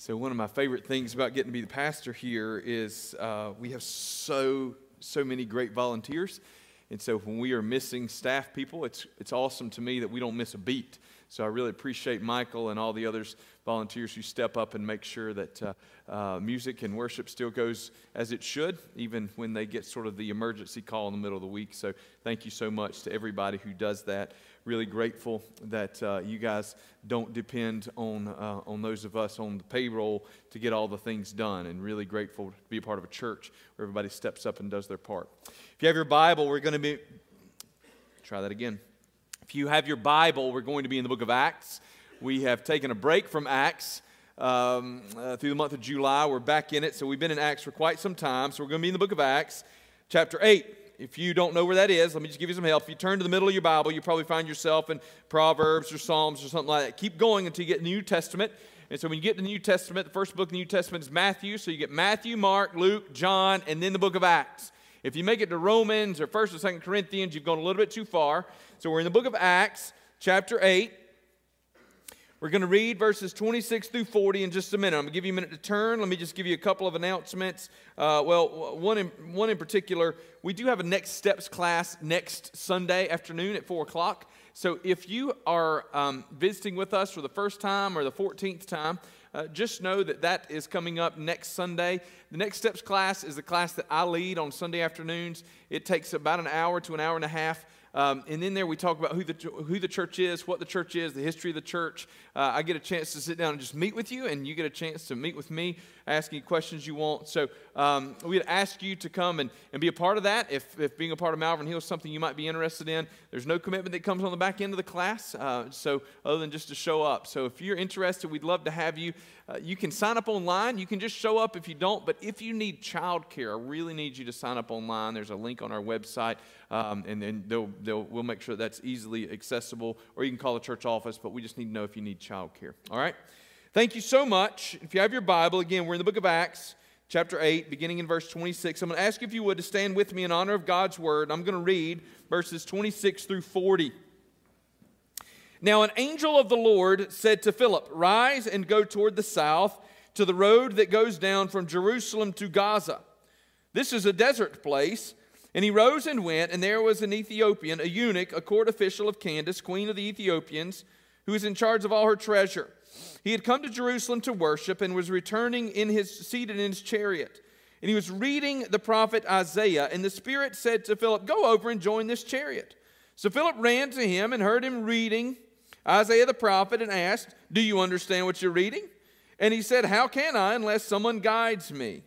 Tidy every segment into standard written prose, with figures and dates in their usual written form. So one of my favorite things about getting to be the pastor here is we have so many great volunteers. And so when we are missing staff people, it's awesome to me that we don't miss a beat. So I really appreciate Michael and all the others volunteers who step up and make sure that music and worship still goes as it should, even when they get sort of the emergency call in the middle of the week. So thank you so much to everybody who does that. Really grateful that you guys don't depend on those of us on the payroll to get all the things done, and really grateful to be a part of a church where everybody steps up and does their part. If you have your Bible, If you have your Bible, we're going to be in the book of Acts. We have taken a break from Acts through the month of July. We're back in it, so we've been in Acts for quite some time. So we're going to be in the book of Acts, chapter 8. If you don't know where that is, let me just give you some help. If you turn to the middle of your Bible, you'll probably find yourself in Proverbs or Psalms or something like that. Keep going until you get to the New Testament. And so when you get to the New Testament, the first book of the New Testament is Matthew. So you get Matthew, Mark, Luke, John, and then the book of Acts. If you make it to Romans or 1st or 2nd Corinthians, you've gone a little bit too far. So we're in the book of Acts, chapter 8. We're going to read verses 26 through 40 in just a minute. I'm going to give you a minute to turn. Let me just give you a couple of announcements. One in particular, we do have a Next Steps class next Sunday afternoon at 4 o'clock. So if you are visiting with us for the first time or the 14th time, just know that that is coming up next Sunday. The Next Steps class is the class that I lead on Sunday afternoons. It takes about an hour to an hour and a half. And in there we talk about who the church is, what the church is, the history of the church. I get a chance to sit down and just meet with you, and you get a chance to meet with me, ask any questions you want. So we'd ask you to come and be a part of that. If being a part of Malvern Hill is something you might be interested in, there's no commitment that comes on the back end of the class, so other than just to show up. So if you're interested, we'd love to have you. You can sign up online. You can just show up if you don't. But if you need childcare, I really need you to sign up online. There's a link on our website, and then we'll make sure that's easily accessible. Or you can call the church office, but we just need to know if you need childcare. All right? Thank you so much. If you have your Bible, again, we're in the book of Acts, chapter 8, beginning in verse 26. I'm going to ask you, if you would, to stand with me in honor of God's word. I'm going to read verses 26 through 40. Now an angel of the Lord said to Philip, "Rise and go toward the south to the road that goes down from Jerusalem to Gaza. This is a desert place." And he rose and went, and there was an Ethiopian, a eunuch, a court official of Candace, queen of the Ethiopians, who was in charge of all her treasure. He had come to Jerusalem to worship and was returning seated in his chariot. And he was reading the prophet Isaiah, and the Spirit said to Philip, "Go over and join this chariot." So Philip ran to him and heard him reading Isaiah the prophet, and asked, "Do you understand what you're reading?" And he said, "How can I unless someone guides me?"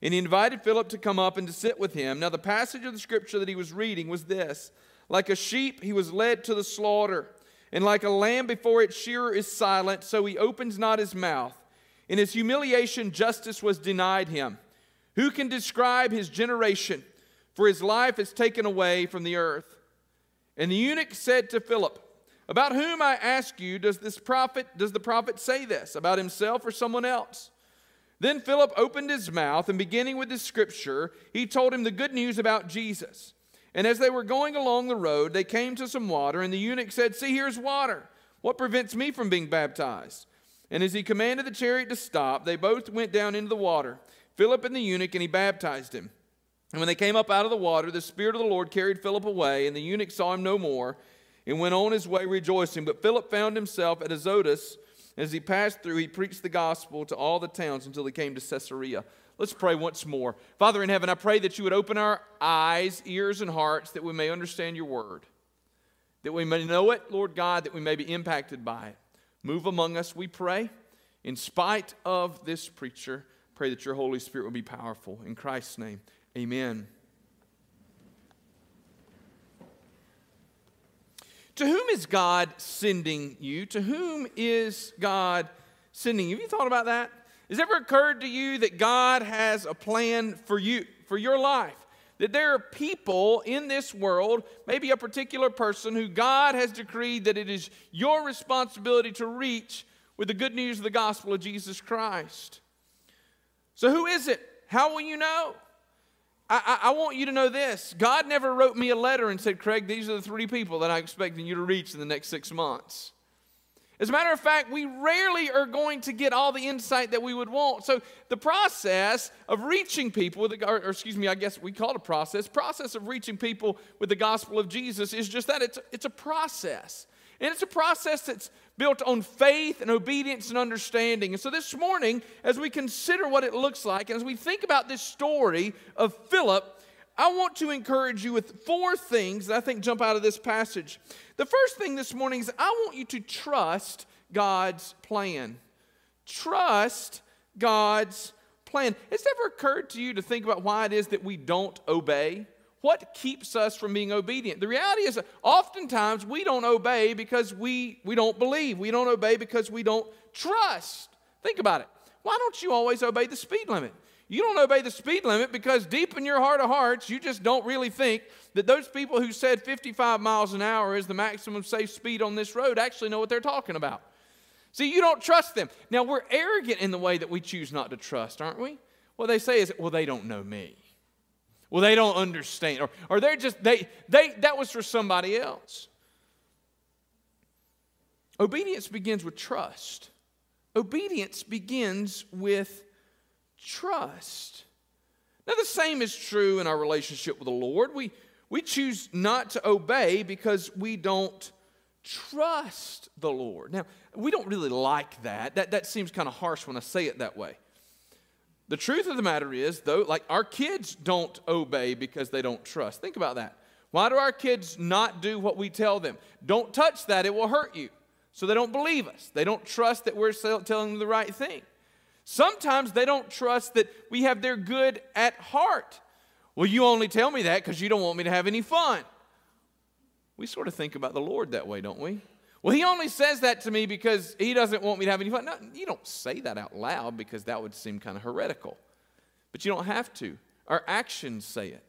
And he invited Philip to come up and to sit with him. Now the passage of the scripture that he was reading was this: "Like a sheep he was led to the slaughter, and like a lamb before its shearer is silent, so he opens not his mouth. In his humiliation justice was denied him. Who can describe his generation? For his life is taken away from the earth." And the eunuch said to Philip, "About whom, I ask you, does the prophet say this? About himself or someone else?" Then Philip opened his mouth, and beginning with the scripture, he told him the good news about Jesus. And as they were going along the road, they came to some water, and the eunuch said, "See, here's water. What prevents me from being baptized?" And as he commanded the chariot to stop, they both went down into the water, Philip and the eunuch, and he baptized him. And when they came up out of the water, the Spirit of the Lord carried Philip away, and the eunuch saw him no more, and went on his way rejoicing. But Philip found himself at Azotus. As he passed through, he preached the gospel to all the towns until he came to Caesarea. Let's pray once more. Father in heaven, I pray that you would open our eyes, ears, and hearts, that we may understand your word, that we may know it, Lord God, that we may be impacted by it. Move among us, we pray. In spite of this preacher, pray that your Holy Spirit will be powerful. In Christ's name, amen. To whom is God sending you? To whom is God sending you? Have you thought about that? Has it ever occurred to you that God has a plan for you, for your life? That there are people in this world, maybe a particular person, who God has decreed that it is your responsibility to reach with the good news of the gospel of Jesus Christ. So who is it? How will you know? I want you to know this. God never wrote me a letter and said, "Craig, these are the 3 people that I'm expecting you to reach in the next 6 months." As a matter of fact, we rarely are going to get all the insight that we would want. So the process of reaching people, with the, or excuse me, I guess we call it a process, of reaching people with the gospel of Jesus is just that. It's a process. And it's a process that's built on faith and obedience and understanding. And so this morning, as we consider what it looks like, and as we think about this story of Philip, I want to encourage you with four things that I think jump out of this passage. The first thing this morning is I want you to trust God's plan. Trust God's plan. Has it ever occurred to you to think about why it is that we don't obey? What keeps us from being obedient? The reality is that oftentimes we don't obey because we don't believe. We don't obey because we don't trust. Think about it. Why don't you always obey the speed limit? You don't obey the speed limit because deep in your heart of hearts, you just don't really think that those people who said 55 miles an hour is the maximum safe speed on this road actually know what they're talking about. See, you don't trust them. Now, we're arrogant in the way that we choose not to trust, aren't we? What they say is, well, they don't know me. Well, they don't understand. Or they're just, that was for somebody else. Obedience begins with trust. Obedience begins with trust. Now, the same is true in our relationship with the Lord. We choose not to obey because we don't trust the Lord. Now, we don't really like that. That seems kind of harsh when I say it that way. The truth of the matter is, though, like our kids don't obey because they don't trust. Think about that. Why do our kids not do what we tell them? Don't touch that, it will hurt you. So they don't believe us. They don't trust that we're telling them the right thing. Sometimes they don't trust that we have their good at heart. Well, you only tell me that because you don't want me to have any fun. We sort of think about the Lord that way, don't we? Well, he only says that to me because he doesn't want me to have any fun. No, you don't say that out loud because that would seem kind of heretical. But you don't have to. Our actions say it.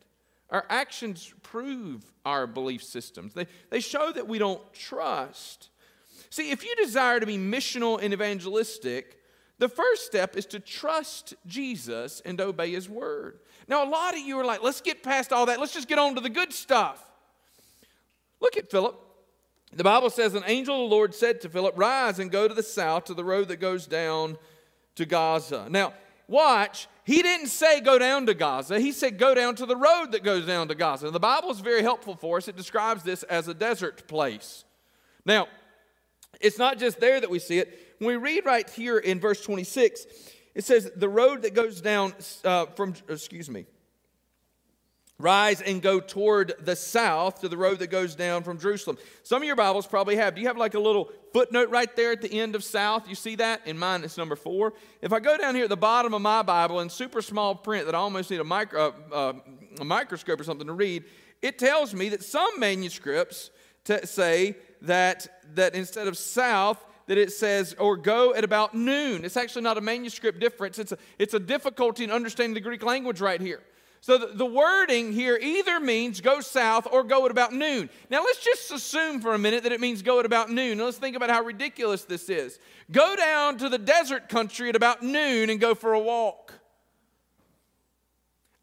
Our actions prove our belief systems. They show that we don't trust. See, if you desire to be missional and evangelistic, the first step is to trust Jesus and obey his word. Now, a lot of you are like, let's get past all that. Let's just get on to the good stuff. Look at Philip. The Bible says, an angel of the Lord said to Philip, rise and go to the south to the road that goes down to Gaza. Now, watch. He didn't say go down to Gaza. He said go down to the road that goes down to Gaza. Now, the Bible is very helpful for us. It describes this as a desert place. Now, it's not just there that we see it. When we read right here in verse 26, it says, the road that goes down rise and go toward the south to the road that goes down from Jerusalem. Some of your Bibles probably have. Do you have like a little footnote right there at the end of south? You see that? In mine, it's number 4. If I go down here at the bottom of my Bible in super small print that I almost need a microscope or something to read, it tells me that some manuscripts say that instead of south, that it says, or go at about noon. It's actually not a manuscript difference. It's a difficulty in understanding the Greek language right here. So the wording here either means go south or go at about noon. Now let's just assume for a minute that it means go at about noon. Now let's think about how ridiculous this is. Go down to the desert country at about noon and go for a walk.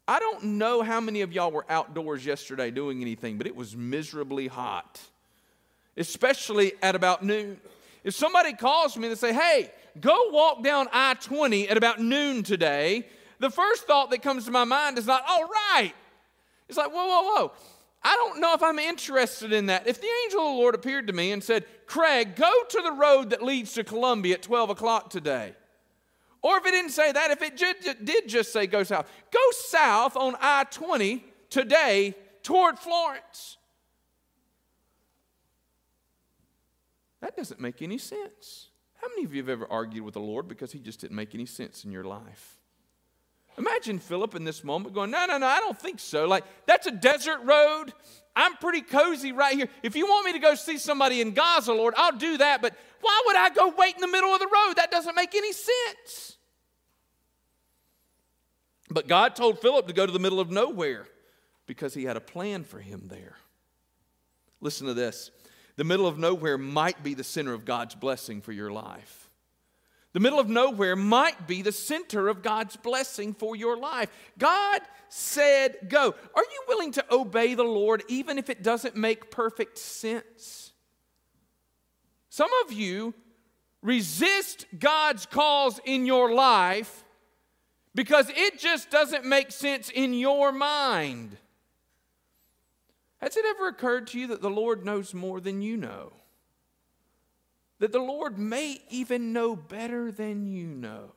I don't know how many of y'all were outdoors yesterday doing anything, but it was miserably hot, especially at about noon. If somebody calls me and say, hey, go walk down I-20 at about noon today, the first thought that comes to my mind is not, all right. It's like, whoa. I don't know if I'm interested in that. If the angel of the Lord appeared to me and said, Craig, go to the road that leads to Columbia at 12 o'clock today. Or if it didn't say that, if it did just say go south on I-20 today toward Florence. That doesn't make any sense. How many of you have ever argued with the Lord because he just didn't make any sense in your life? Imagine Philip in this moment going, no, I don't think so. Like, that's a desert road. I'm pretty cozy right here. If you want me to go see somebody in Gaza, Lord, I'll do that. But why would I go wait in the middle of the road? That doesn't make any sense. But God told Philip to go to the middle of nowhere because he had a plan for him there. Listen to this. The middle of nowhere might be the center of God's blessing for your life. The middle of nowhere might be the center of God's blessing for your life. God said, go. Are you willing to obey the Lord even if it doesn't make perfect sense? Some of you Resist God's calls in your life because it just doesn't make sense in your mind. Has it ever occurred to you that the Lord knows more than you know? That the Lord may even know better than you know?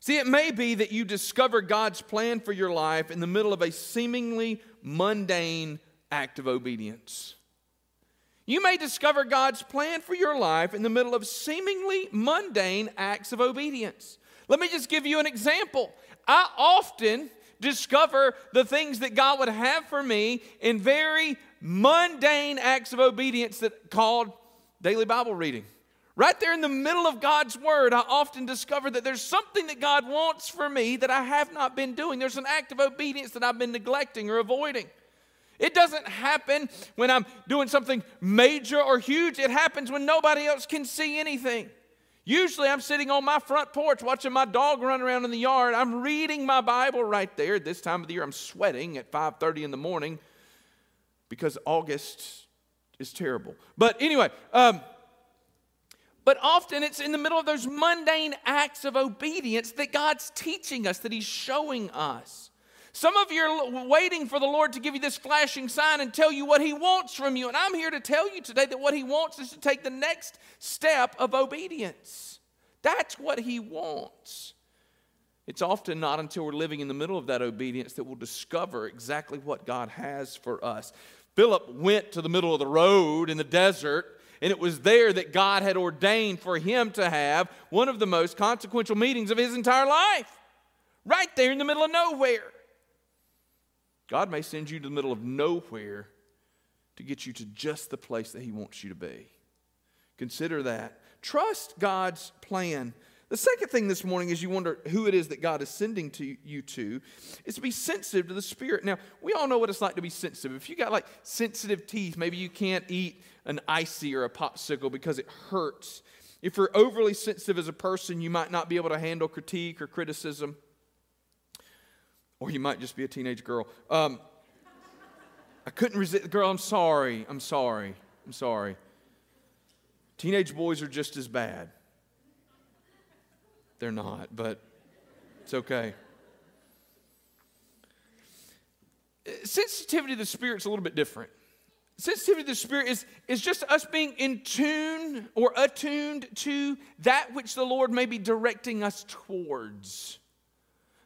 See, it may be that you discover God's plan for your life in the middle of a seemingly mundane act of obedience. You may discover God's plan for your life in the middle of seemingly mundane acts of obedience. Let me just give you an example. I often discover the things that God would have for me in very mundane acts of obedience that called daily Bible reading. Right there in the middle of God's Word, I often discover that there's something that God wants for me that I have not been doing. There's an act of obedience that I've been neglecting or avoiding. It doesn't happen when I'm doing something major or huge. It happens when nobody else can see anything. Usually I'm sitting on my front porch watching my dog run around in the yard. I'm reading my Bible right there. This time of the year I'm sweating at 5:30 in the morning because August is terrible. But anyway, but often it's in the middle of those mundane acts of obedience that God's teaching us, that He's showing us. Some of you are waiting for the Lord to give you this flashing sign and tell you what He wants from you. And I'm here to tell you today that what He wants is to take the next step of obedience. That's what He wants. It's often not until we're living in the middle of that obedience that we'll discover exactly what God has for us. Philip went to the middle of the road in the desert, and it was there that God had ordained for him to have one of the most consequential meetings of his entire life. Right there in the middle of nowhere. God may send you to the middle of nowhere to get you to just the place that He wants you to be. Consider that. Trust God's plan. The second thing this morning is you wonder who it is that God is sending to you to is to be sensitive to the Spirit. Now, we all know what it's like to be sensitive. If you got like sensitive teeth, maybe you can't eat an icy or a popsicle because it hurts. If you're overly sensitive as a person, you might not be able to handle critique or criticism. Or you might just be a teenage girl. I couldn't resist. Girl, I'm sorry. Teenage boys are just as bad. They're not, but it's okay. Sensitivity to the Spirit's a little bit different. Sensitivity to the Spirit is just us being in tune or attuned to that which the Lord may be directing us towards.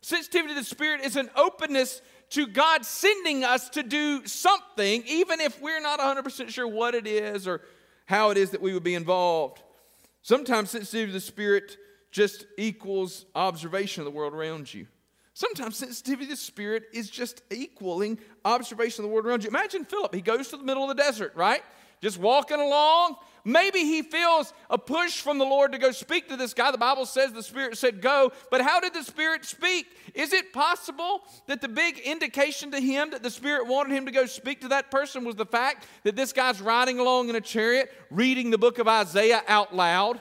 Sensitivity to the Spirit is an openness to God sending us to do something, even if we're not 100% sure what it is or how it is that we would be involved. Sometimes sensitivity to the Spirit just equals observation of the world around you. Sometimes sensitivity to the Spirit is just equaling observation of the world around you. Imagine Philip. He goes to the middle of the desert, right? Just walking along. Maybe he feels a push from the Lord to go speak to this guy. The Bible says the Spirit said go. But how did the Spirit speak? Is it possible that the big indication to him that the Spirit wanted him to go speak to that person was the fact that this guy's riding along in a chariot, reading the book of Isaiah out loud?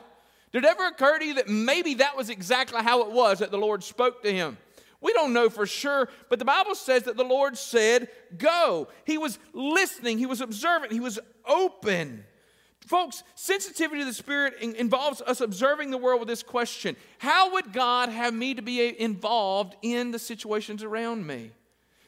Did it ever occur to you that maybe that was exactly how it was that the Lord spoke to him? We don't know for sure, but the Bible says that the Lord said, go. He was listening. He was observant. He was open. Folks, sensitivity to the Spirit involves us observing the world with this question. How would God have me to be involved in the situations around me?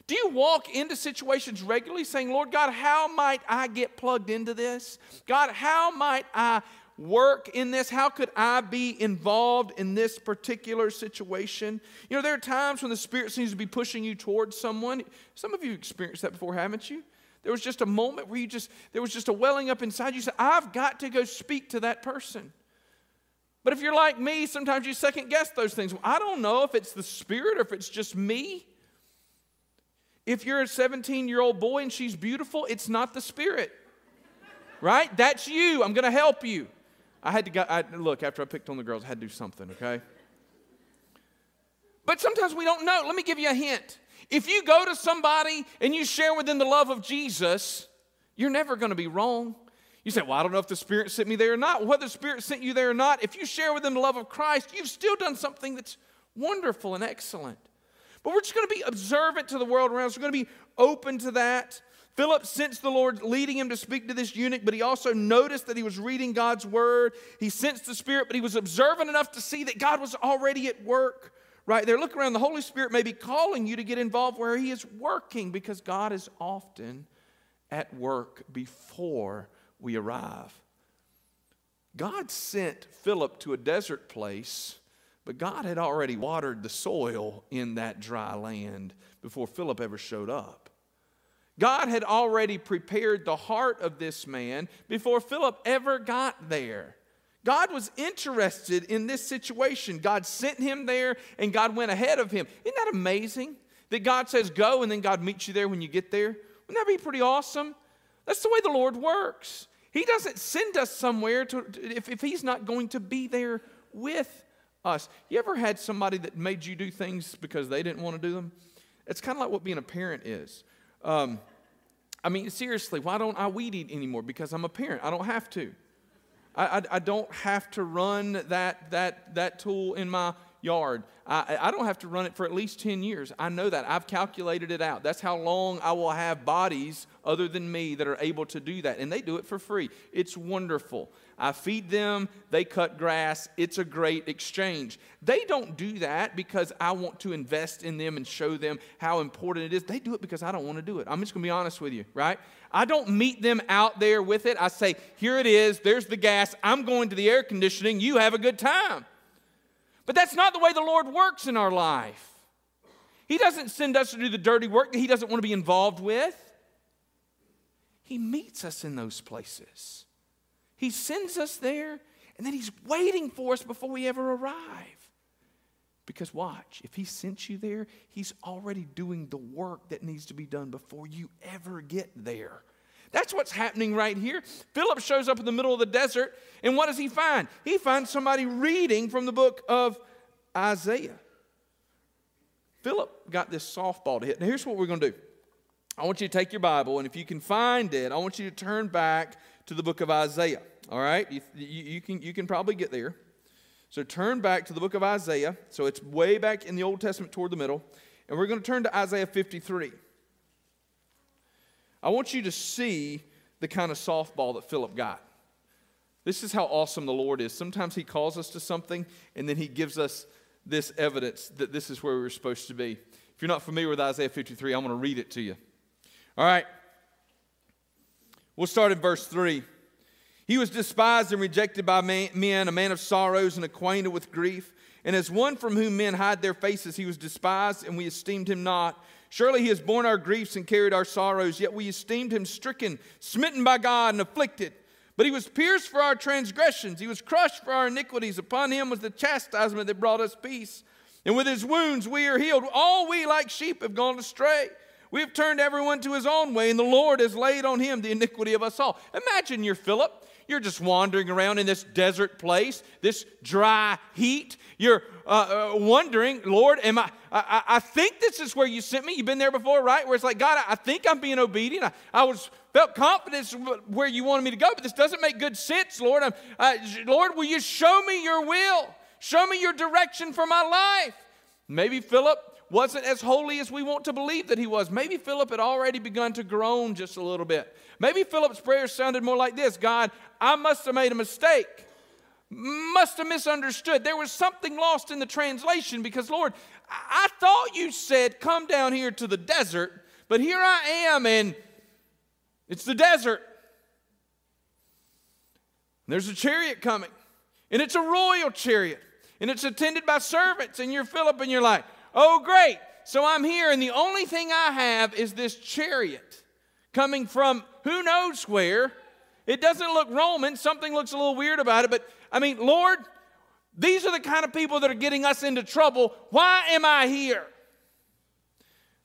Do you walk into situations regularly saying, Lord God, how might I get plugged into this? God, how might I work in this? How could I be involved in this particular situation? You know, there are times when the Spirit seems to be pushing you towards someone. Some of you experienced that before, haven't you? There was just a moment where there was just a welling up inside you. You said, I've got to go speak to that person. But if you're like me, sometimes you second guess those things. Well, I don't know if it's the Spirit or if it's just me. If you're a 17-year-old boy and she's beautiful, it's not the Spirit. Right? That's you. I'm going to help you. Look, after I picked on the girls, I had to do something, okay? But sometimes we don't know. Let me give you a hint. If you go to somebody and you share with them the love of Jesus, you're never going to be wrong. You say, well, I don't know if the Spirit sent me there or not. Well, whether the Spirit sent you there or not, if you share with them the love of Christ, you've still done something that's wonderful and excellent. But we're just going to be observant to the world around us. We're going to be open to that. Philip sensed the Lord leading him to speak to this eunuch, but he also noticed that he was reading God's word. He sensed the Spirit, but he was observant enough to see that God was already at work right there. Look around. The Holy Spirit may be calling you to get involved where he is working, because God is often at work before we arrive. God sent Philip to a desert place, but God had already watered the soil in that dry land before Philip ever showed up. God had already prepared the heart of this man before Philip ever got there. God was interested in this situation. God sent him there, and God went ahead of him. Isn't that amazing? That God says go, and then God meets you there when you get there? Wouldn't that be pretty awesome? That's the way the Lord works. He doesn't send us somewhere if he's not going to be there with us. You ever had somebody that made you do things because they didn't want to do them? It's kind of like what being a parent is. I mean, seriously, why don't I weed eat anymore? Because I'm a parent. I don't have to. I don't have to run that tool in my yard. I don't have to run it for at least 10 years. I know that. I've calculated it out. That's how long I will have bodies other than me that are able to do that. And they do it for free. It's wonderful. I feed them. They cut grass. It's a great exchange. They don't do that because I want to invest in them and show them how important it is. They do it because I don't want to do it. I'm just going to be honest with you, right? I don't meet them out there with it. I say, here it is. There's the gas. I'm going to the air conditioning. You have a good time. But that's not the way the Lord works in our life. He doesn't send us to do the dirty work that he doesn't want to be involved with. He meets us in those places. He sends us there, and then he's waiting for us before we ever arrive. Because watch, if he sent you there, he's already doing the work that needs to be done before you ever get there. That's what's happening right here. Philip shows up in the middle of the desert, and what does he find? He finds somebody reading from the book of Isaiah. Philip got this softball to hit. Now, here's what we're going to do. I want you to take your Bible, and if you can find it, I want you to turn back to the book of Isaiah. All right? You can probably get there. So turn back to the book of Isaiah. So it's way back in the Old Testament toward the middle. And we're going to turn to Isaiah 53. I want you to see the kind of softball that Philip got. This is how awesome the Lord is. Sometimes he calls us to something, and then he gives us this evidence that this is where we were supposed to be. If you're not familiar with Isaiah 53, I'm going to read it to you. All right. We'll start in verse 3. He was despised and rejected by men, a man of sorrows and acquainted with grief. And as one from whom men hide their faces, he was despised, and we esteemed him not. Surely he has borne our griefs and carried our sorrows, yet we esteemed him stricken, smitten by God, and afflicted. But he was pierced for our transgressions. He was crushed for our iniquities. Upon him was the chastisement that brought us peace. And with his wounds we are healed. All we like sheep have gone astray. We have turned everyone to his own way, and the Lord has laid on him the iniquity of us all. Imagine you're Philip. You're just wandering around in this desert place, this dry heat. You're wondering, Lord, I think this is where you sent me. You've been there before, right? Where it's like, God, I think I'm being obedient. I felt confidence where you wanted me to go, but this doesn't make good sense, Lord. Lord, will you show me your will? Show me your direction for my life. Maybe Philip wasn't as holy as we want to believe that he was. Maybe Philip had already begun to groan just a little bit. Maybe Philip's prayer sounded more like this: God, I must have made a mistake, must have misunderstood. There was something lost in the translation because, Lord, I thought you said come down here to the desert, but here I am and it's the desert. And there's a chariot coming, and it's a royal chariot, and it's attended by servants, and you're Philip and you're like, oh, great, so I'm here, and the only thing I have is this chariot coming from who knows where. It doesn't look Roman. Something looks a little weird about it, but, I mean, Lord, these are the kind of people that are getting us into trouble. Why am I here?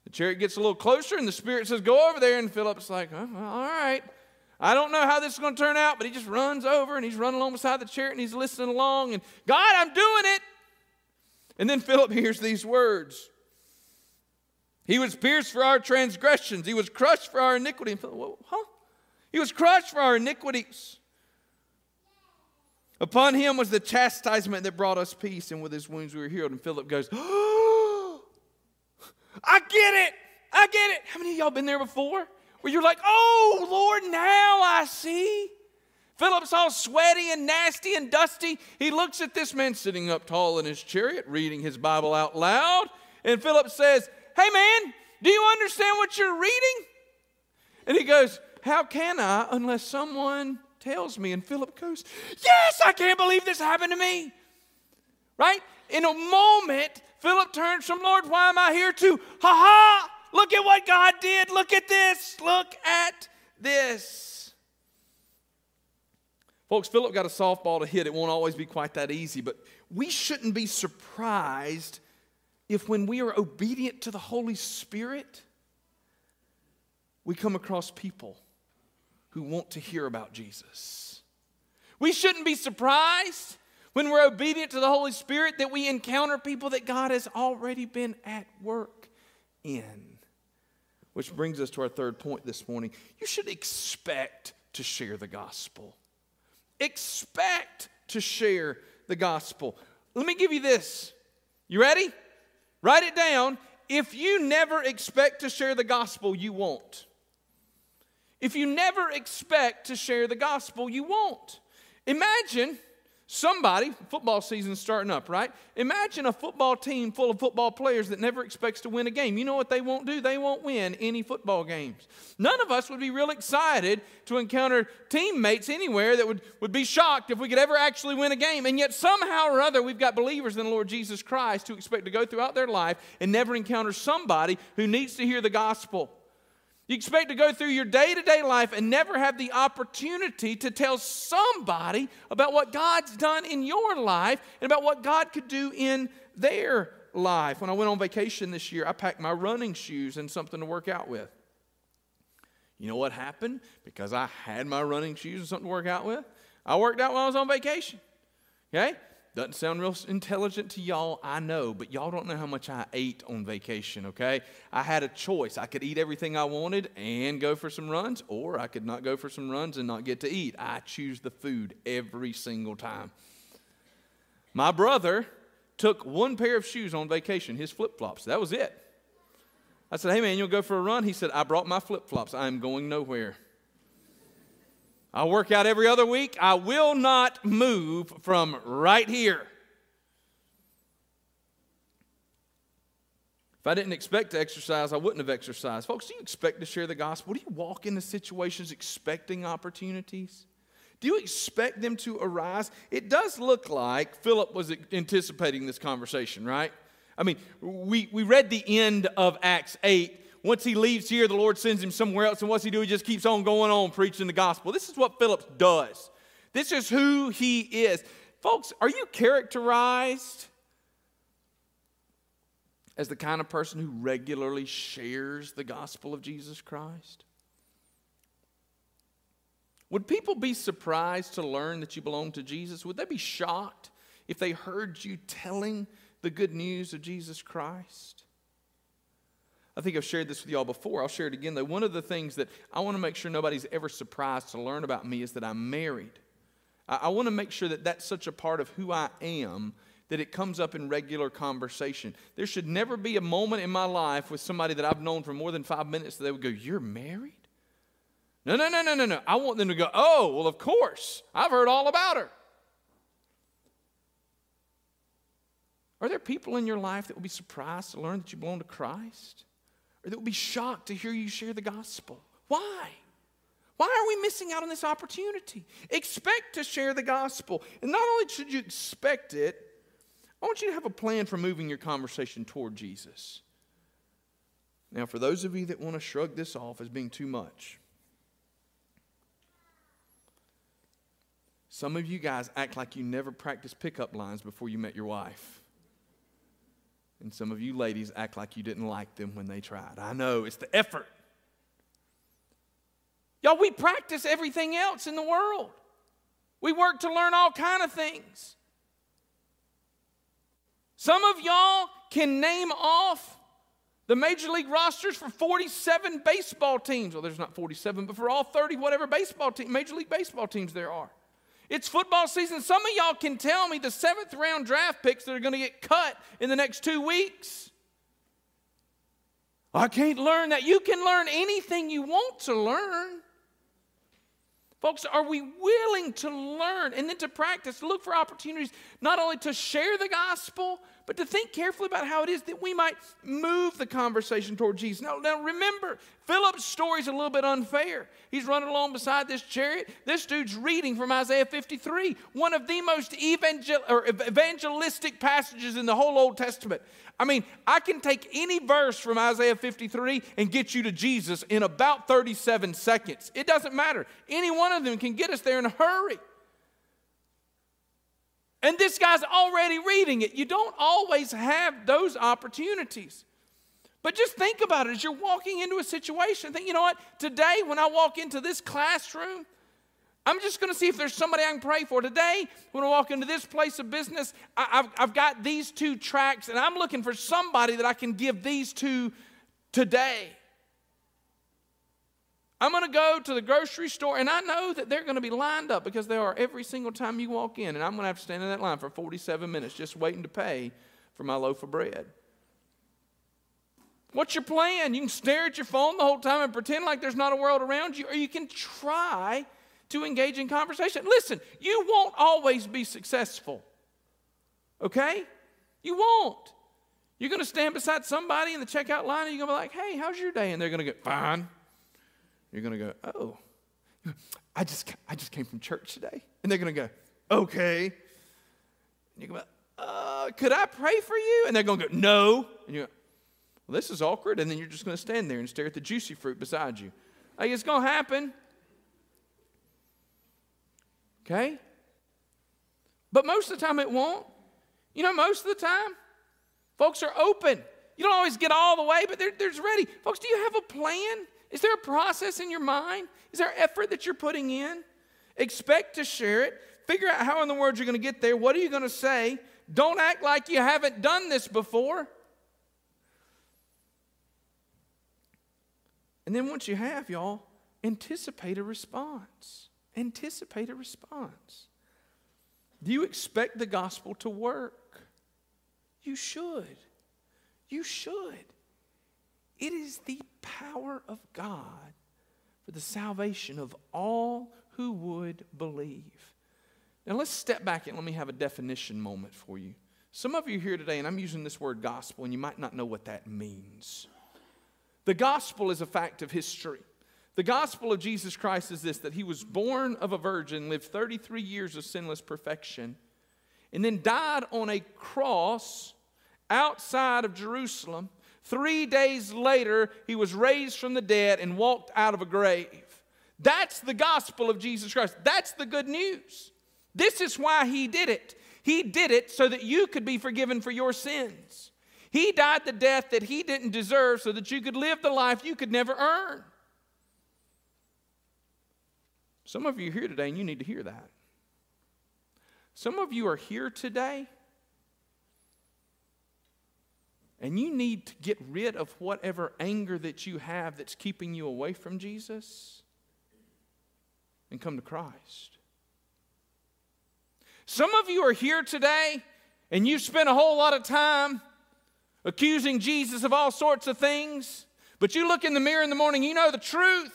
The chariot gets a little closer, and the Spirit says, go over there, and Philip's like, oh, well, all right. I don't know how this is going to turn out, but he just runs over, and he's running along beside the chariot, and he's listening along, and, God, I'm doing it. And then Philip hears these words. He was pierced for our transgressions. He was crushed for our iniquity. And Philip, huh? He was crushed for our iniquities. Upon him was the chastisement that brought us peace, and with his wounds we were healed. And Philip goes, oh, I get it. I get it. How many of y'all been there before? where you're like, oh, Lord, now I see. Philip's all sweaty and nasty and dusty. He looks at this man sitting up tall in his chariot, reading his Bible out loud. And Philip says, hey, man, do you understand what you're reading? And he goes, how can I unless someone tells me? And Philip goes, yes, I can't believe this happened to me. Right? In a moment, Philip turns from, Lord, why am I here? To, ha-ha, look at what God did. Look at this. Look at this. Folks, Philip got a softball to hit. It won't always be quite that easy, but we shouldn't be surprised if when we are obedient to the Holy Spirit, we come across people who want to hear about Jesus. We shouldn't be surprised when we're obedient to the Holy Spirit that we encounter people that God has already been at work in. Which brings us to our third point this morning. You should expect to share the gospel. Expect to share the gospel. Let me give you this. You ready? Write it down. If you never expect to share the gospel, you won't. If you never expect to share the gospel, you won't. Imagine somebody, football season's starting up, right? Imagine a football team full of football players that never expects to win a game. You know what they won't do? They won't win any football games. None of us would be real excited to encounter teammates anywhere that would be shocked if we could ever actually win a game. And yet somehow or other, we've got believers in the Lord Jesus Christ who expect to go throughout their life and never encounter somebody who needs to hear the gospel. You expect to go through your day-to-day life and never have the opportunity to tell somebody about what God's done in your life and about what God could do in their life. When I went on vacation this year, I packed my running shoes and something to work out with. You know what happened? Because I had my running shoes and something to work out with, I worked out while I was on vacation. Okay? Doesn't sound real intelligent to y'all, I know, but y'all don't know how much I ate on vacation, okay? I had a choice. I could eat everything I wanted and go for some runs, or I could not go for some runs and not get to eat. I choose the food every single time. My brother took one pair of shoes on vacation, his flip-flops. That was it. I said, hey, man, you'll go for a run? He said, I brought my flip-flops. I'm going nowhere. I work out every other week. I will not move from right here. If I didn't expect to exercise, I wouldn't have exercised. Folks, do you expect to share the gospel? Do you walk into situations expecting opportunities? Do you expect them to arise? It does look like Philip was anticipating this conversation, right? I mean, we read the end of Acts 8. Once he leaves here, the Lord sends him somewhere else. And what's he do? He just keeps on going on preaching the gospel. This is what Philip does. This is who he is. Folks, are you characterized as the kind of person who regularly shares the gospel of Jesus Christ? Would people be surprised to learn that you belong to Jesus? Would they be shocked if they heard you telling the good news of Jesus Christ? I think I've shared this with y'all before. I'll share it again, though. One of the things that I want to make sure nobody's ever surprised to learn about me is that I'm married. I want to make sure that that's such a part of who I am that it comes up in regular conversation. There should never be a moment in my life with somebody that I've known for more than 5 minutes that they would go, you're married? No. I want them to go, oh, well, of course. I've heard all about her. Are there people in your life that will be surprised to learn that you belong to Christ? Or that would be shocked to hear you share the gospel? Why? Why are we missing out on this opportunity? Expect to share the gospel. And not only should you expect it, I want you to have a plan for moving your conversation toward Jesus. Now, for those of you that want to shrug this off as being too much, some of you guys act like you never practiced pickup lines before you met your wife. And some of you ladies act like you didn't like them when they tried. I know, it's the effort. Y'all, we practice everything else in the world. We work to learn all kinds of things. Some of y'all can name off the Major League rosters for 47 baseball teams. Well, there's not 47, but for all 30, whatever baseball team, Major League baseball teams there are. It's football season. Some of y'all can tell me the 7th round draft picks that are going to get cut in the next 2 weeks. I can't learn that. You can learn anything you want to learn. Folks, are we willing to learn and then to practice, look for opportunities not only to share the gospel, but to think carefully about how it is that we might move the conversation toward Jesus. Now remember, Philip's story is a little bit unfair. He's running along beside this chariot. This dude's reading from Isaiah 53, one of the most evangelistic passages in the whole Old Testament. I mean, I can take any verse from Isaiah 53 and get you to Jesus in about 37 seconds. It doesn't matter. Any one of them can get us there in a hurry. And this guy's already reading it. You don't always have those opportunities. But just think about it as you're walking into a situation. Think, you know what? Today, when I walk into this classroom, I'm just going to see if there's somebody I can pray for. Today, when I walk into this place of business, I've got these two tracks, and I'm looking for somebody that I can give these to today. I'm going to go to the grocery store, and I know that they're going to be lined up because they are every single time you walk in, and I'm going to have to stand in that line for 47 minutes just waiting to pay for my loaf of bread. What's your plan? You can stare at your phone the whole time and pretend like there's not a world around you, or you can try to engage in conversation. Listen, you won't always be successful, okay? You won't. You're going to stand beside somebody in the checkout line, and you're going to be like, hey, how's your day? And they're going to go, fine. You're going to go, oh, I just came from church today. And they're going to go, okay. And you're going to go, could I pray for you? And they're going to go, no. And you go, well, this is awkward. And then you're just going to stand there and stare at the juicy fruit beside you. Like, it's going to happen. Okay? But most of the time it won't. You know, most of the time, folks are open. You don't always get all the way, but there's ready. Folks, do you have a plan? Is there a process in your mind? Is there effort that you're putting in? Expect to share it. Figure out how in the words you're going to get there. What are you going to say? Don't act like you haven't done this before. And then once you have, y'all, anticipate a response. Anticipate a response. Do you expect the gospel to work? You should. You should. It is the power of God for the salvation of all who would believe. Now let's step back and let me have a definition moment for you. Some of you here today, and I'm using this word gospel, and you might not know what that means. The gospel is a fact of history. The gospel of Jesus Christ is this, that he was born of a virgin, lived 33 years of sinless perfection, and then died on a cross outside of Jerusalem. 3 days later, he was raised from the dead and walked out of a grave. That's the gospel of Jesus Christ. That's the good news. This is why he did it. He did it so that you could be forgiven for your sins. He died the death that he didn't deserve so that you could live the life you could never earn. Some of you are here today and you need to hear that. Some of you are here today and you need to get rid of whatever anger that you have that's keeping you away from Jesus and come to Christ. Some of you are here today and you've spent a whole lot of time accusing Jesus of all sorts of things, but you look in the mirror in the morning, you know the truth.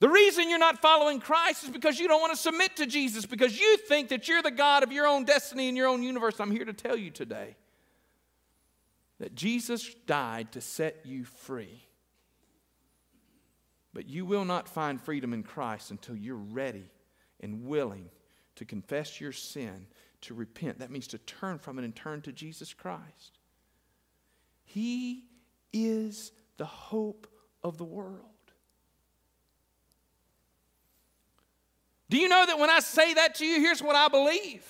The reason you're not following Christ is because you don't want to submit to Jesus, because you think that you're the God of your own destiny and your own universe. I'm here to tell you today that Jesus died to set you free. But you will not find freedom in Christ until you're ready and willing to confess your sin, to repent. That means to turn from it and turn to Jesus Christ. He is the hope of the world. Do you know that when I say that to you, here's what I believe?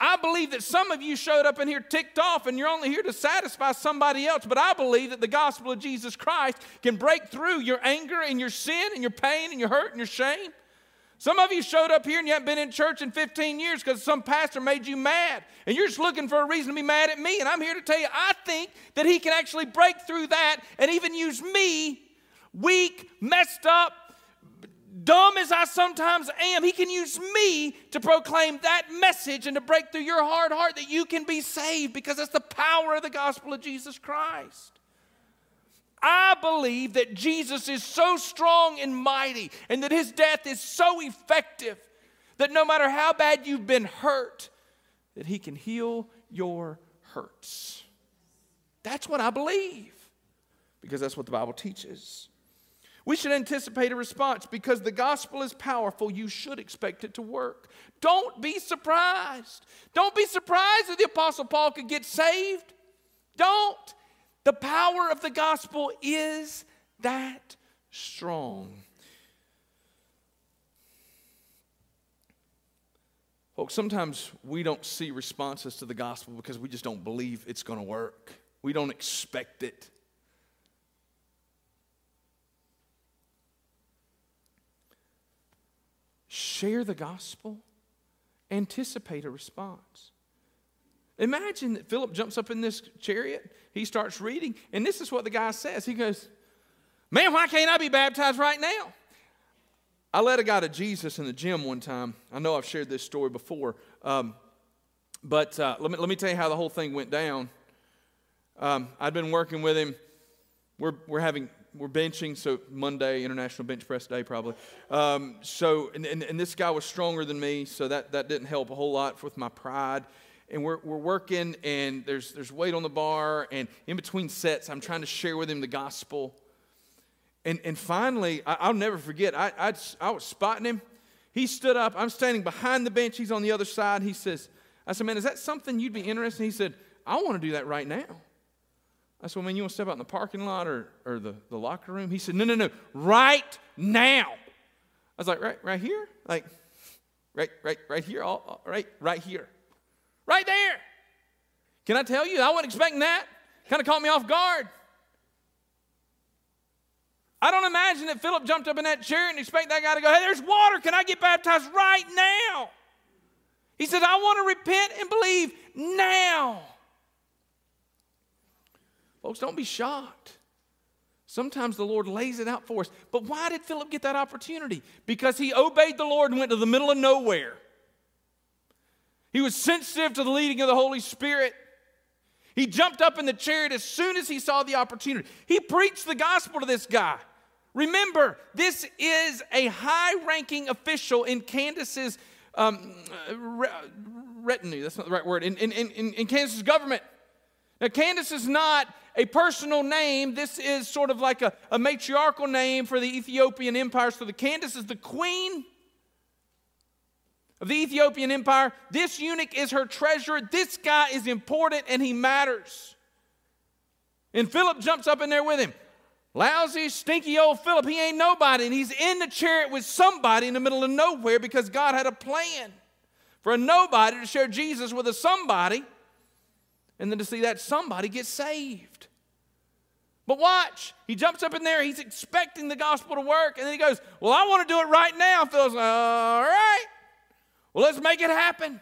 I believe that some of you showed up in here ticked off and you're only here to satisfy somebody else, but I believe that the gospel of Jesus Christ can break through your anger and your sin and your pain and your hurt and your shame. Some of you showed up here and you haven't been in church in 15 years because some pastor made you mad, and you're just looking for a reason to be mad at me, and I'm here to tell you I think that he can actually break through that and even use me, weak, messed up, dumb as I sometimes am, he can use me to proclaim that message and to break through your hard heart that you can be saved, because that's the power of the gospel of Jesus Christ. I believe that Jesus is so strong and mighty and that his death is so effective that no matter how bad you've been hurt, that he can heal your hurts. That's what I believe, because that's what the Bible teaches. We should anticipate a response because the gospel is powerful. You should expect it to work. Don't be surprised. Don't be surprised that the Apostle Paul could get saved. Don't. The power of the gospel is that strong. Folks, sometimes we don't see responses to the gospel because we just don't believe it's going to work. We don't expect it. Share the gospel. Anticipate a response. Imagine that Philip jumps up in this chariot. He starts reading, and this is what the guy says. He goes, "Man, why can't I be baptized right now?" I led a guy to Jesus in the gym one time. I know I've shared this story before, but let me tell you how the whole thing went down. I'd been working with him. We're benching, so Monday, International Bench Press Day probably. So this guy was stronger than me, so that didn't help a whole lot with my pride. And we're working, and there's weight on the bar, and in between sets, I'm trying to share with him the gospel. And finally, I'll never forget, I was spotting him. He stood up. I'm standing behind the bench. He's on the other side. He says, I said, "Man, is that something you'd be interested in?" He said, "I want to do that right now." I said, "Well, man, you want to step out in the parking lot or the locker room?" He said, No, right now. I was like, right here? Like, right here? Right here. Right there. Can I tell you, I wasn't expecting that. Kind of caught me off guard. I don't imagine that Philip jumped up in that chair and expect that guy to go, "Hey, there's water. Can I get baptized right now?" He said, "I want to repent and believe now." Folks, don't be shocked. Sometimes the Lord lays it out for us. But why did Philip get that opportunity? Because he obeyed the Lord and went to the middle of nowhere. He was sensitive to the leading of the Holy Spirit. He jumped up in the chariot as soon as he saw the opportunity. He preached the gospel to this guy. Remember, this is a high-ranking official in Candace's retinue. That's not the right word. In Candace's government. Now, Candace is not a personal name. This is sort of like a matriarchal name for the Ethiopian Empire. So, Candace is the queen of the Ethiopian Empire. This eunuch is her treasurer. This guy is important and he matters. And Philip jumps up in there with him. Lousy, stinky old Philip. He ain't nobody. And he's in the chariot with somebody in the middle of nowhere because God had a plan for a nobody to share Jesus with a somebody. And then to see that somebody get saved. But watch. He jumps up in there. He's expecting the gospel to work. And then he goes, "Well, I want to do it right now." Philip's like, "All right. Well, let's make it happen."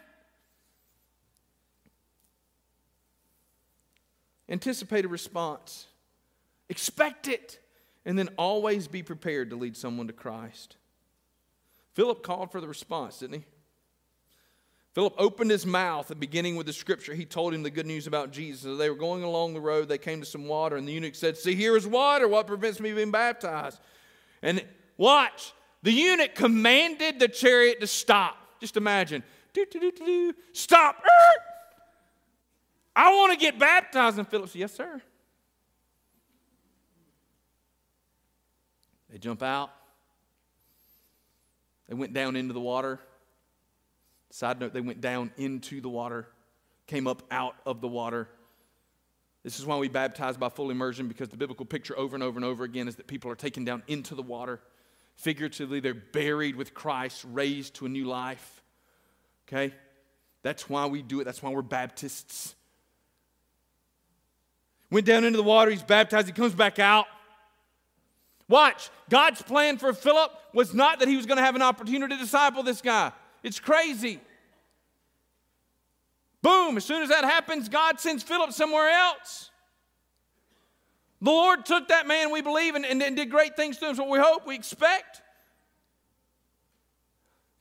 Anticipate a response. Expect it. And then always be prepared to lead someone to Christ. Philip called for the response, didn't he? Philip opened his mouth at beginning with the scripture. He told him the good news about Jesus. As they were going along the road, they came to some water, and the eunuch said, "See, here is water. What prevents me from being baptized?" And watch, the eunuch commanded the chariot to stop. Just imagine, stop. "I want to get baptized." And Philip said, "Yes, sir." They jump out. They went down into the water. Side note, they went down into the water, came up out of the water. This is why we baptize by full immersion, because the biblical picture over and over and over again is that people are taken down into the water. Figuratively, they're buried with Christ, raised to a new life. Okay? That's why we do it. That's why we're Baptists. Went down into the water. He's baptized. He comes back out. Watch. God's plan for Philip was not that he was going to have an opportunity to disciple this guy. It's crazy. Boom. As soon as that happens, God sends Philip somewhere else. The Lord took that man, we believe, and did great things to him. So we hope, we expect.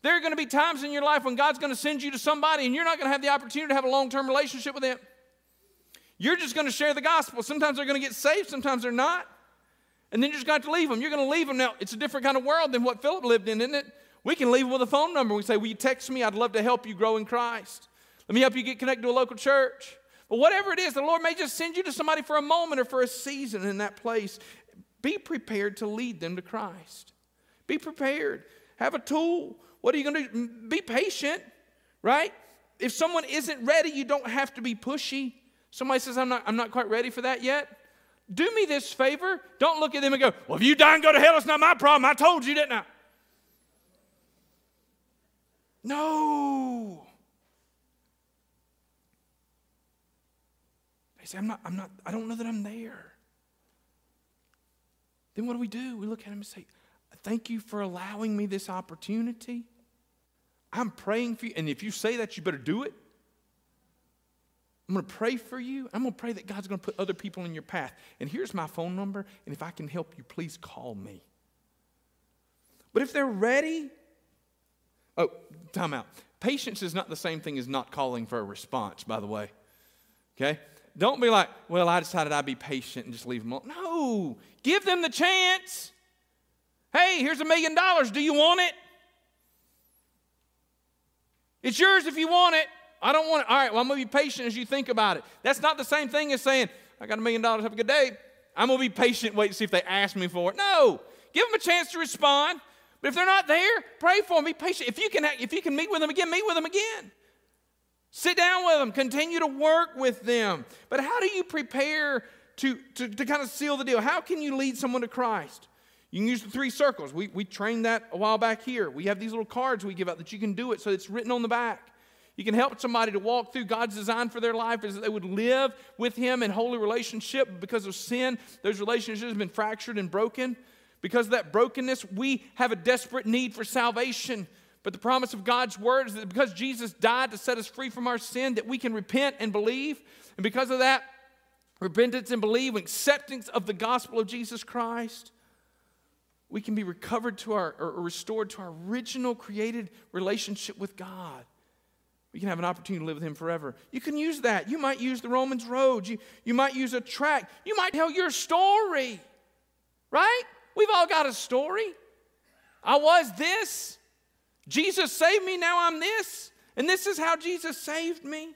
There are going to be times in your life when God's going to send you to somebody and you're not going to have the opportunity to have a long-term relationship with them. You're just going to share the gospel. Sometimes they're going to get saved. Sometimes they're not. And then you just got to leave them. You're going to leave them. Now, it's a different kind of world than what Philip lived in, isn't it? We can leave them with a phone number. We say, will you text me? I'd love to help you grow in Christ. Let me help you get connected to a local church. But whatever it is, the Lord may just send you to somebody for a moment or for a season in that place. Be prepared to lead them to Christ. Be prepared. Have a tool. What are you going to do? Be patient, right? If someone isn't ready, you don't have to be pushy. Somebody says, I'm not quite ready for that yet. Do me this favor. Don't look at them and go, well, if you die and go to hell, it's not my problem. I told you, didn't I? No. They say, I don't know that I'm there. Then what do? We look at him and say, thank you for allowing me this opportunity. I'm praying for you. And if you say that, you better do it. I'm going to pray for you. I'm going to pray that God's going to put other people in your path. And here's my phone number. And if I can help you, please call me. But if they're ready, oh, time out. Patience is not the same thing as not calling for a response, by the way. Okay? Don't be like, well, I decided I'd be patient and just leave them alone. No. Give them the chance. Hey, here's $1 million. Do you want it? It's yours if you want it. I don't want it. All right, well, I'm going to be patient as you think about it. That's not the same thing as saying, I got $1 million, have a good day. I'm going to be patient, wait to see if they ask me for it. No. Give them a chance to respond. But if they're not there, pray for them. Be patient. If you can meet with them again, meet with them again. Sit down with them. Continue to work with them. But how do you prepare to kind of seal the deal? How can you lead someone to Christ? You can use the 3 circles. We trained that a while back here. We have these little cards we give out that you can do it, so it's written on the back. You can help somebody to walk through God's design for their life is that they would live with Him in holy relationship. Because of sin, those relationships have been fractured and broken. Because of that brokenness, we have a desperate need for salvation. But the promise of God's word is that because Jesus died to set us free from our sin, that we can repent and believe. And because of that, repentance and belief, acceptance of the gospel of Jesus Christ, we can be recovered to our, or restored to our original created relationship with God. You can have an opportunity to live with Him forever. You can use that. You might use the Romans Road. You might use a tract. You might tell your story, right? We've all got a story. I was this. Jesus saved me. Now I'm this. And this is how Jesus saved me. If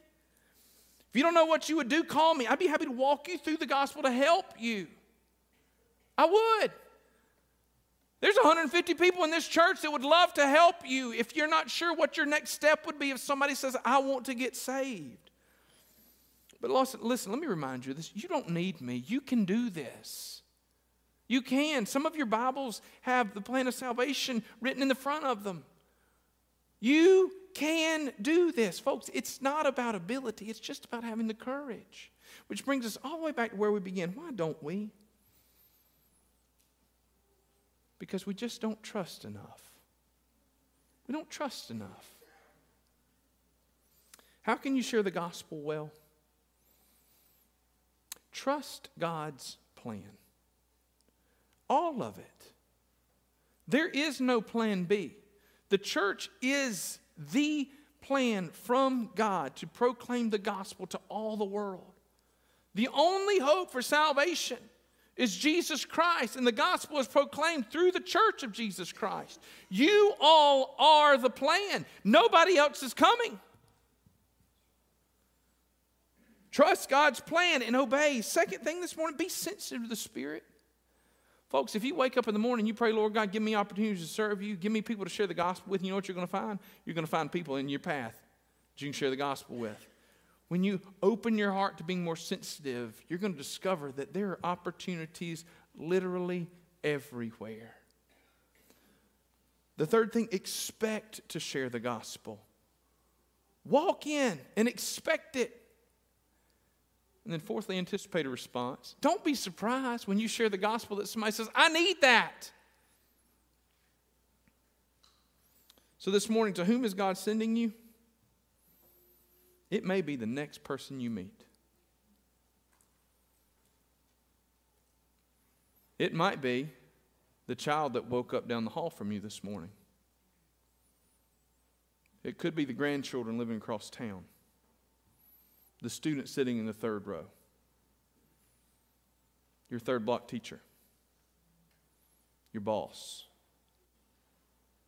you don't know what you would do, call me. I'd be happy to walk you through the gospel to help you. I would. There's 150 people in this church that would love to help you if you're not sure what your next step would be if somebody says, I want to get saved. But listen, let me remind you of this. You don't need me. You can do this. You can. Some of your Bibles have the plan of salvation written in the front of them. You can do this. Folks, it's not about ability. It's just about having the courage. Which brings us all the way back to where we began. Why don't we? Because we just don't trust enough. We don't trust enough. How can you share the gospel well? Trust God's plan. All of it. There is no plan B. The church is the plan from God to proclaim the gospel to all the world. The only hope for salvation is Jesus Christ, and the gospel is proclaimed through the church of Jesus Christ. You all are the plan. Nobody else is coming. Trust God's plan and obey. Second thing this morning, be sensitive to the Spirit. Folks, if you wake up in the morning, you pray, Lord God, give me opportunities to serve you. Give me people to share the gospel with. You know what you're going to find? You're going to find people in your path that you can share the gospel with. When you open your heart to being more sensitive, you're going to discover that there are opportunities literally everywhere. The third thing, expect to share the gospel. Walk in and expect it. And then fourthly, anticipate a response. Don't be surprised when you share the gospel that somebody says, I need that. So this morning, to whom is God sending you? It may be the next person you meet. It might be the child that woke up down the hall from you this morning. It could be the grandchildren living across town. The student sitting in the third row. Your third block teacher. your boss,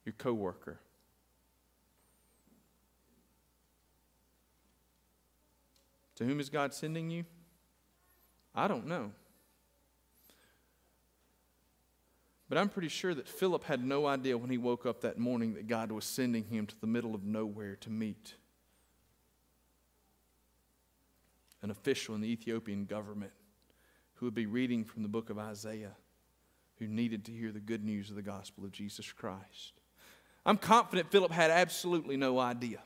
your coworker. To whom is God sending you? I don't know. But I'm pretty sure that Philip had no idea when he woke up that morning that God was sending him to the middle of nowhere to meet an official in the Ethiopian government who would be reading from the book of Isaiah, who needed to hear the good news of the gospel of Jesus Christ. I'm confident Philip had absolutely no idea.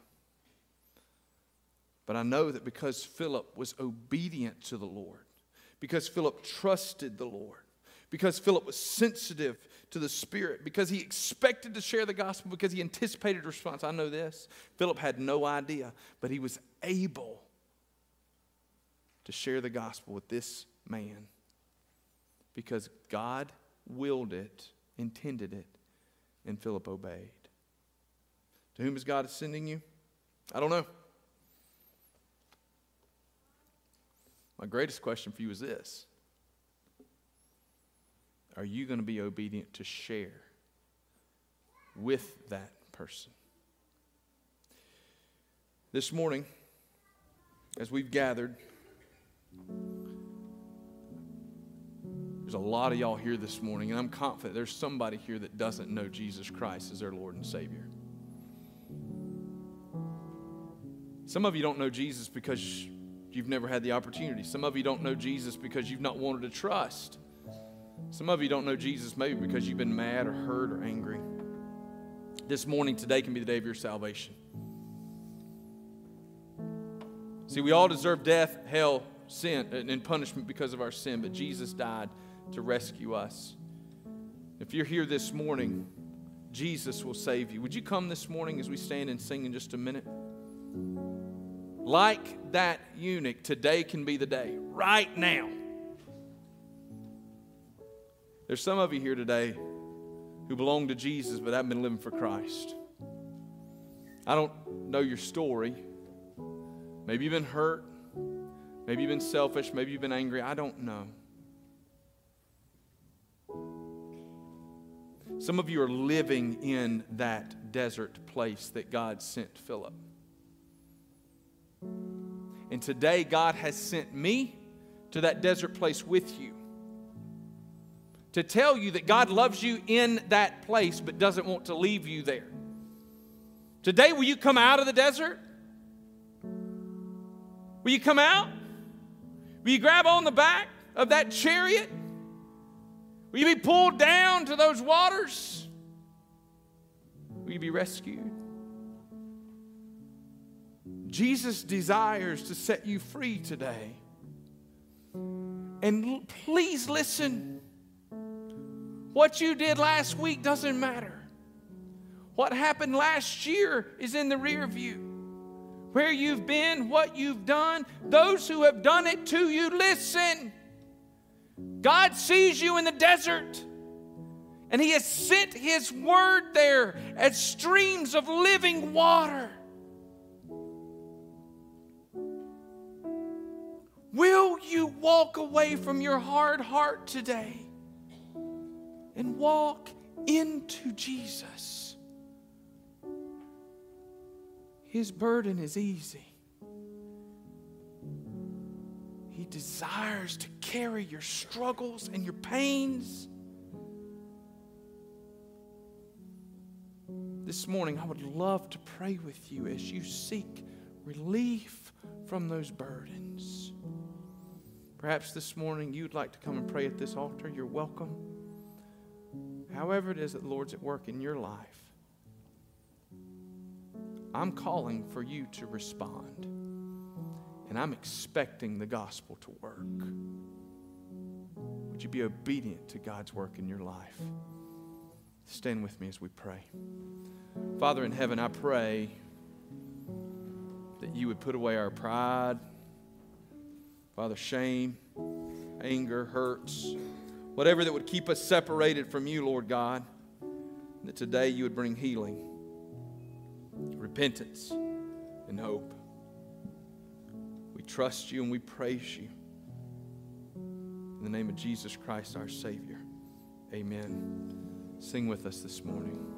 But I know that because Philip was obedient to the Lord, because Philip trusted the Lord, because Philip was sensitive to the Spirit, because he expected to share the gospel, because he anticipated a response. I know this. Philip had no idea, but he was able to share the gospel with this man because God willed it, intended it, and Philip obeyed. To whom is God sending you? I don't know. My greatest question for you is this. Are you going to be obedient to share with that person? This morning, as we've gathered, there's a lot of y'all here this morning, and I'm confident there's somebody here that doesn't know Jesus Christ as their Lord and Savior. Some of you don't know Jesus because you've never had the opportunity. Some of you don't know Jesus because you've not wanted to trust. Some of you don't know Jesus maybe because you've been mad or hurt or angry. This morning, today can be the day of your salvation. See, we all deserve death, hell, sin, and punishment because of our sin, but Jesus died to rescue us. If you're here this morning, Jesus will save you. Would you come this morning as we stand and sing in just a minute? Like that eunuch, today can be the day, right now. There's some of you here today who belong to Jesus but haven't been living for Christ. I don't know your story. Maybe you've been hurt. Maybe you've been selfish. Maybe you've been angry. I don't know. Some of you are living in that desert place that God sent Philip. And today God has sent me to that desert place with you to tell you that God loves you in that place but doesn't want to leave you there. Today, will you come out of the desert? Will you come out? Will you grab on the back of that chariot? Will you be pulled down to those waters? Will you be rescued? Jesus desires to set you free today. And please listen. What you did last week doesn't matter. What happened last year is in the rear view. Where you've been, what you've done, those who have done it to you, listen. God sees you in the desert. And He has sent His word there as streams of living water. Will you walk away from your hard heart today and walk into Jesus? His burden is easy. He desires to carry your struggles and your pains. This morning, I would love to pray with you as you seek relief from those burdens. Perhaps this morning you'd like to come and pray at this altar. You're welcome. However it is that the Lord's at work in your life, I'm calling for you to respond. And I'm expecting the gospel to work. Would you be obedient to God's work in your life? Stand with me as we pray. Father in heaven, I pray that you would put away our pride, Father, shame, anger, hurts, whatever that would keep us separated from you, Lord God, that today you would bring healing, repentance, and hope. We trust you and we praise you. In the name of Jesus Christ, our Savior. Amen. Sing with us this morning.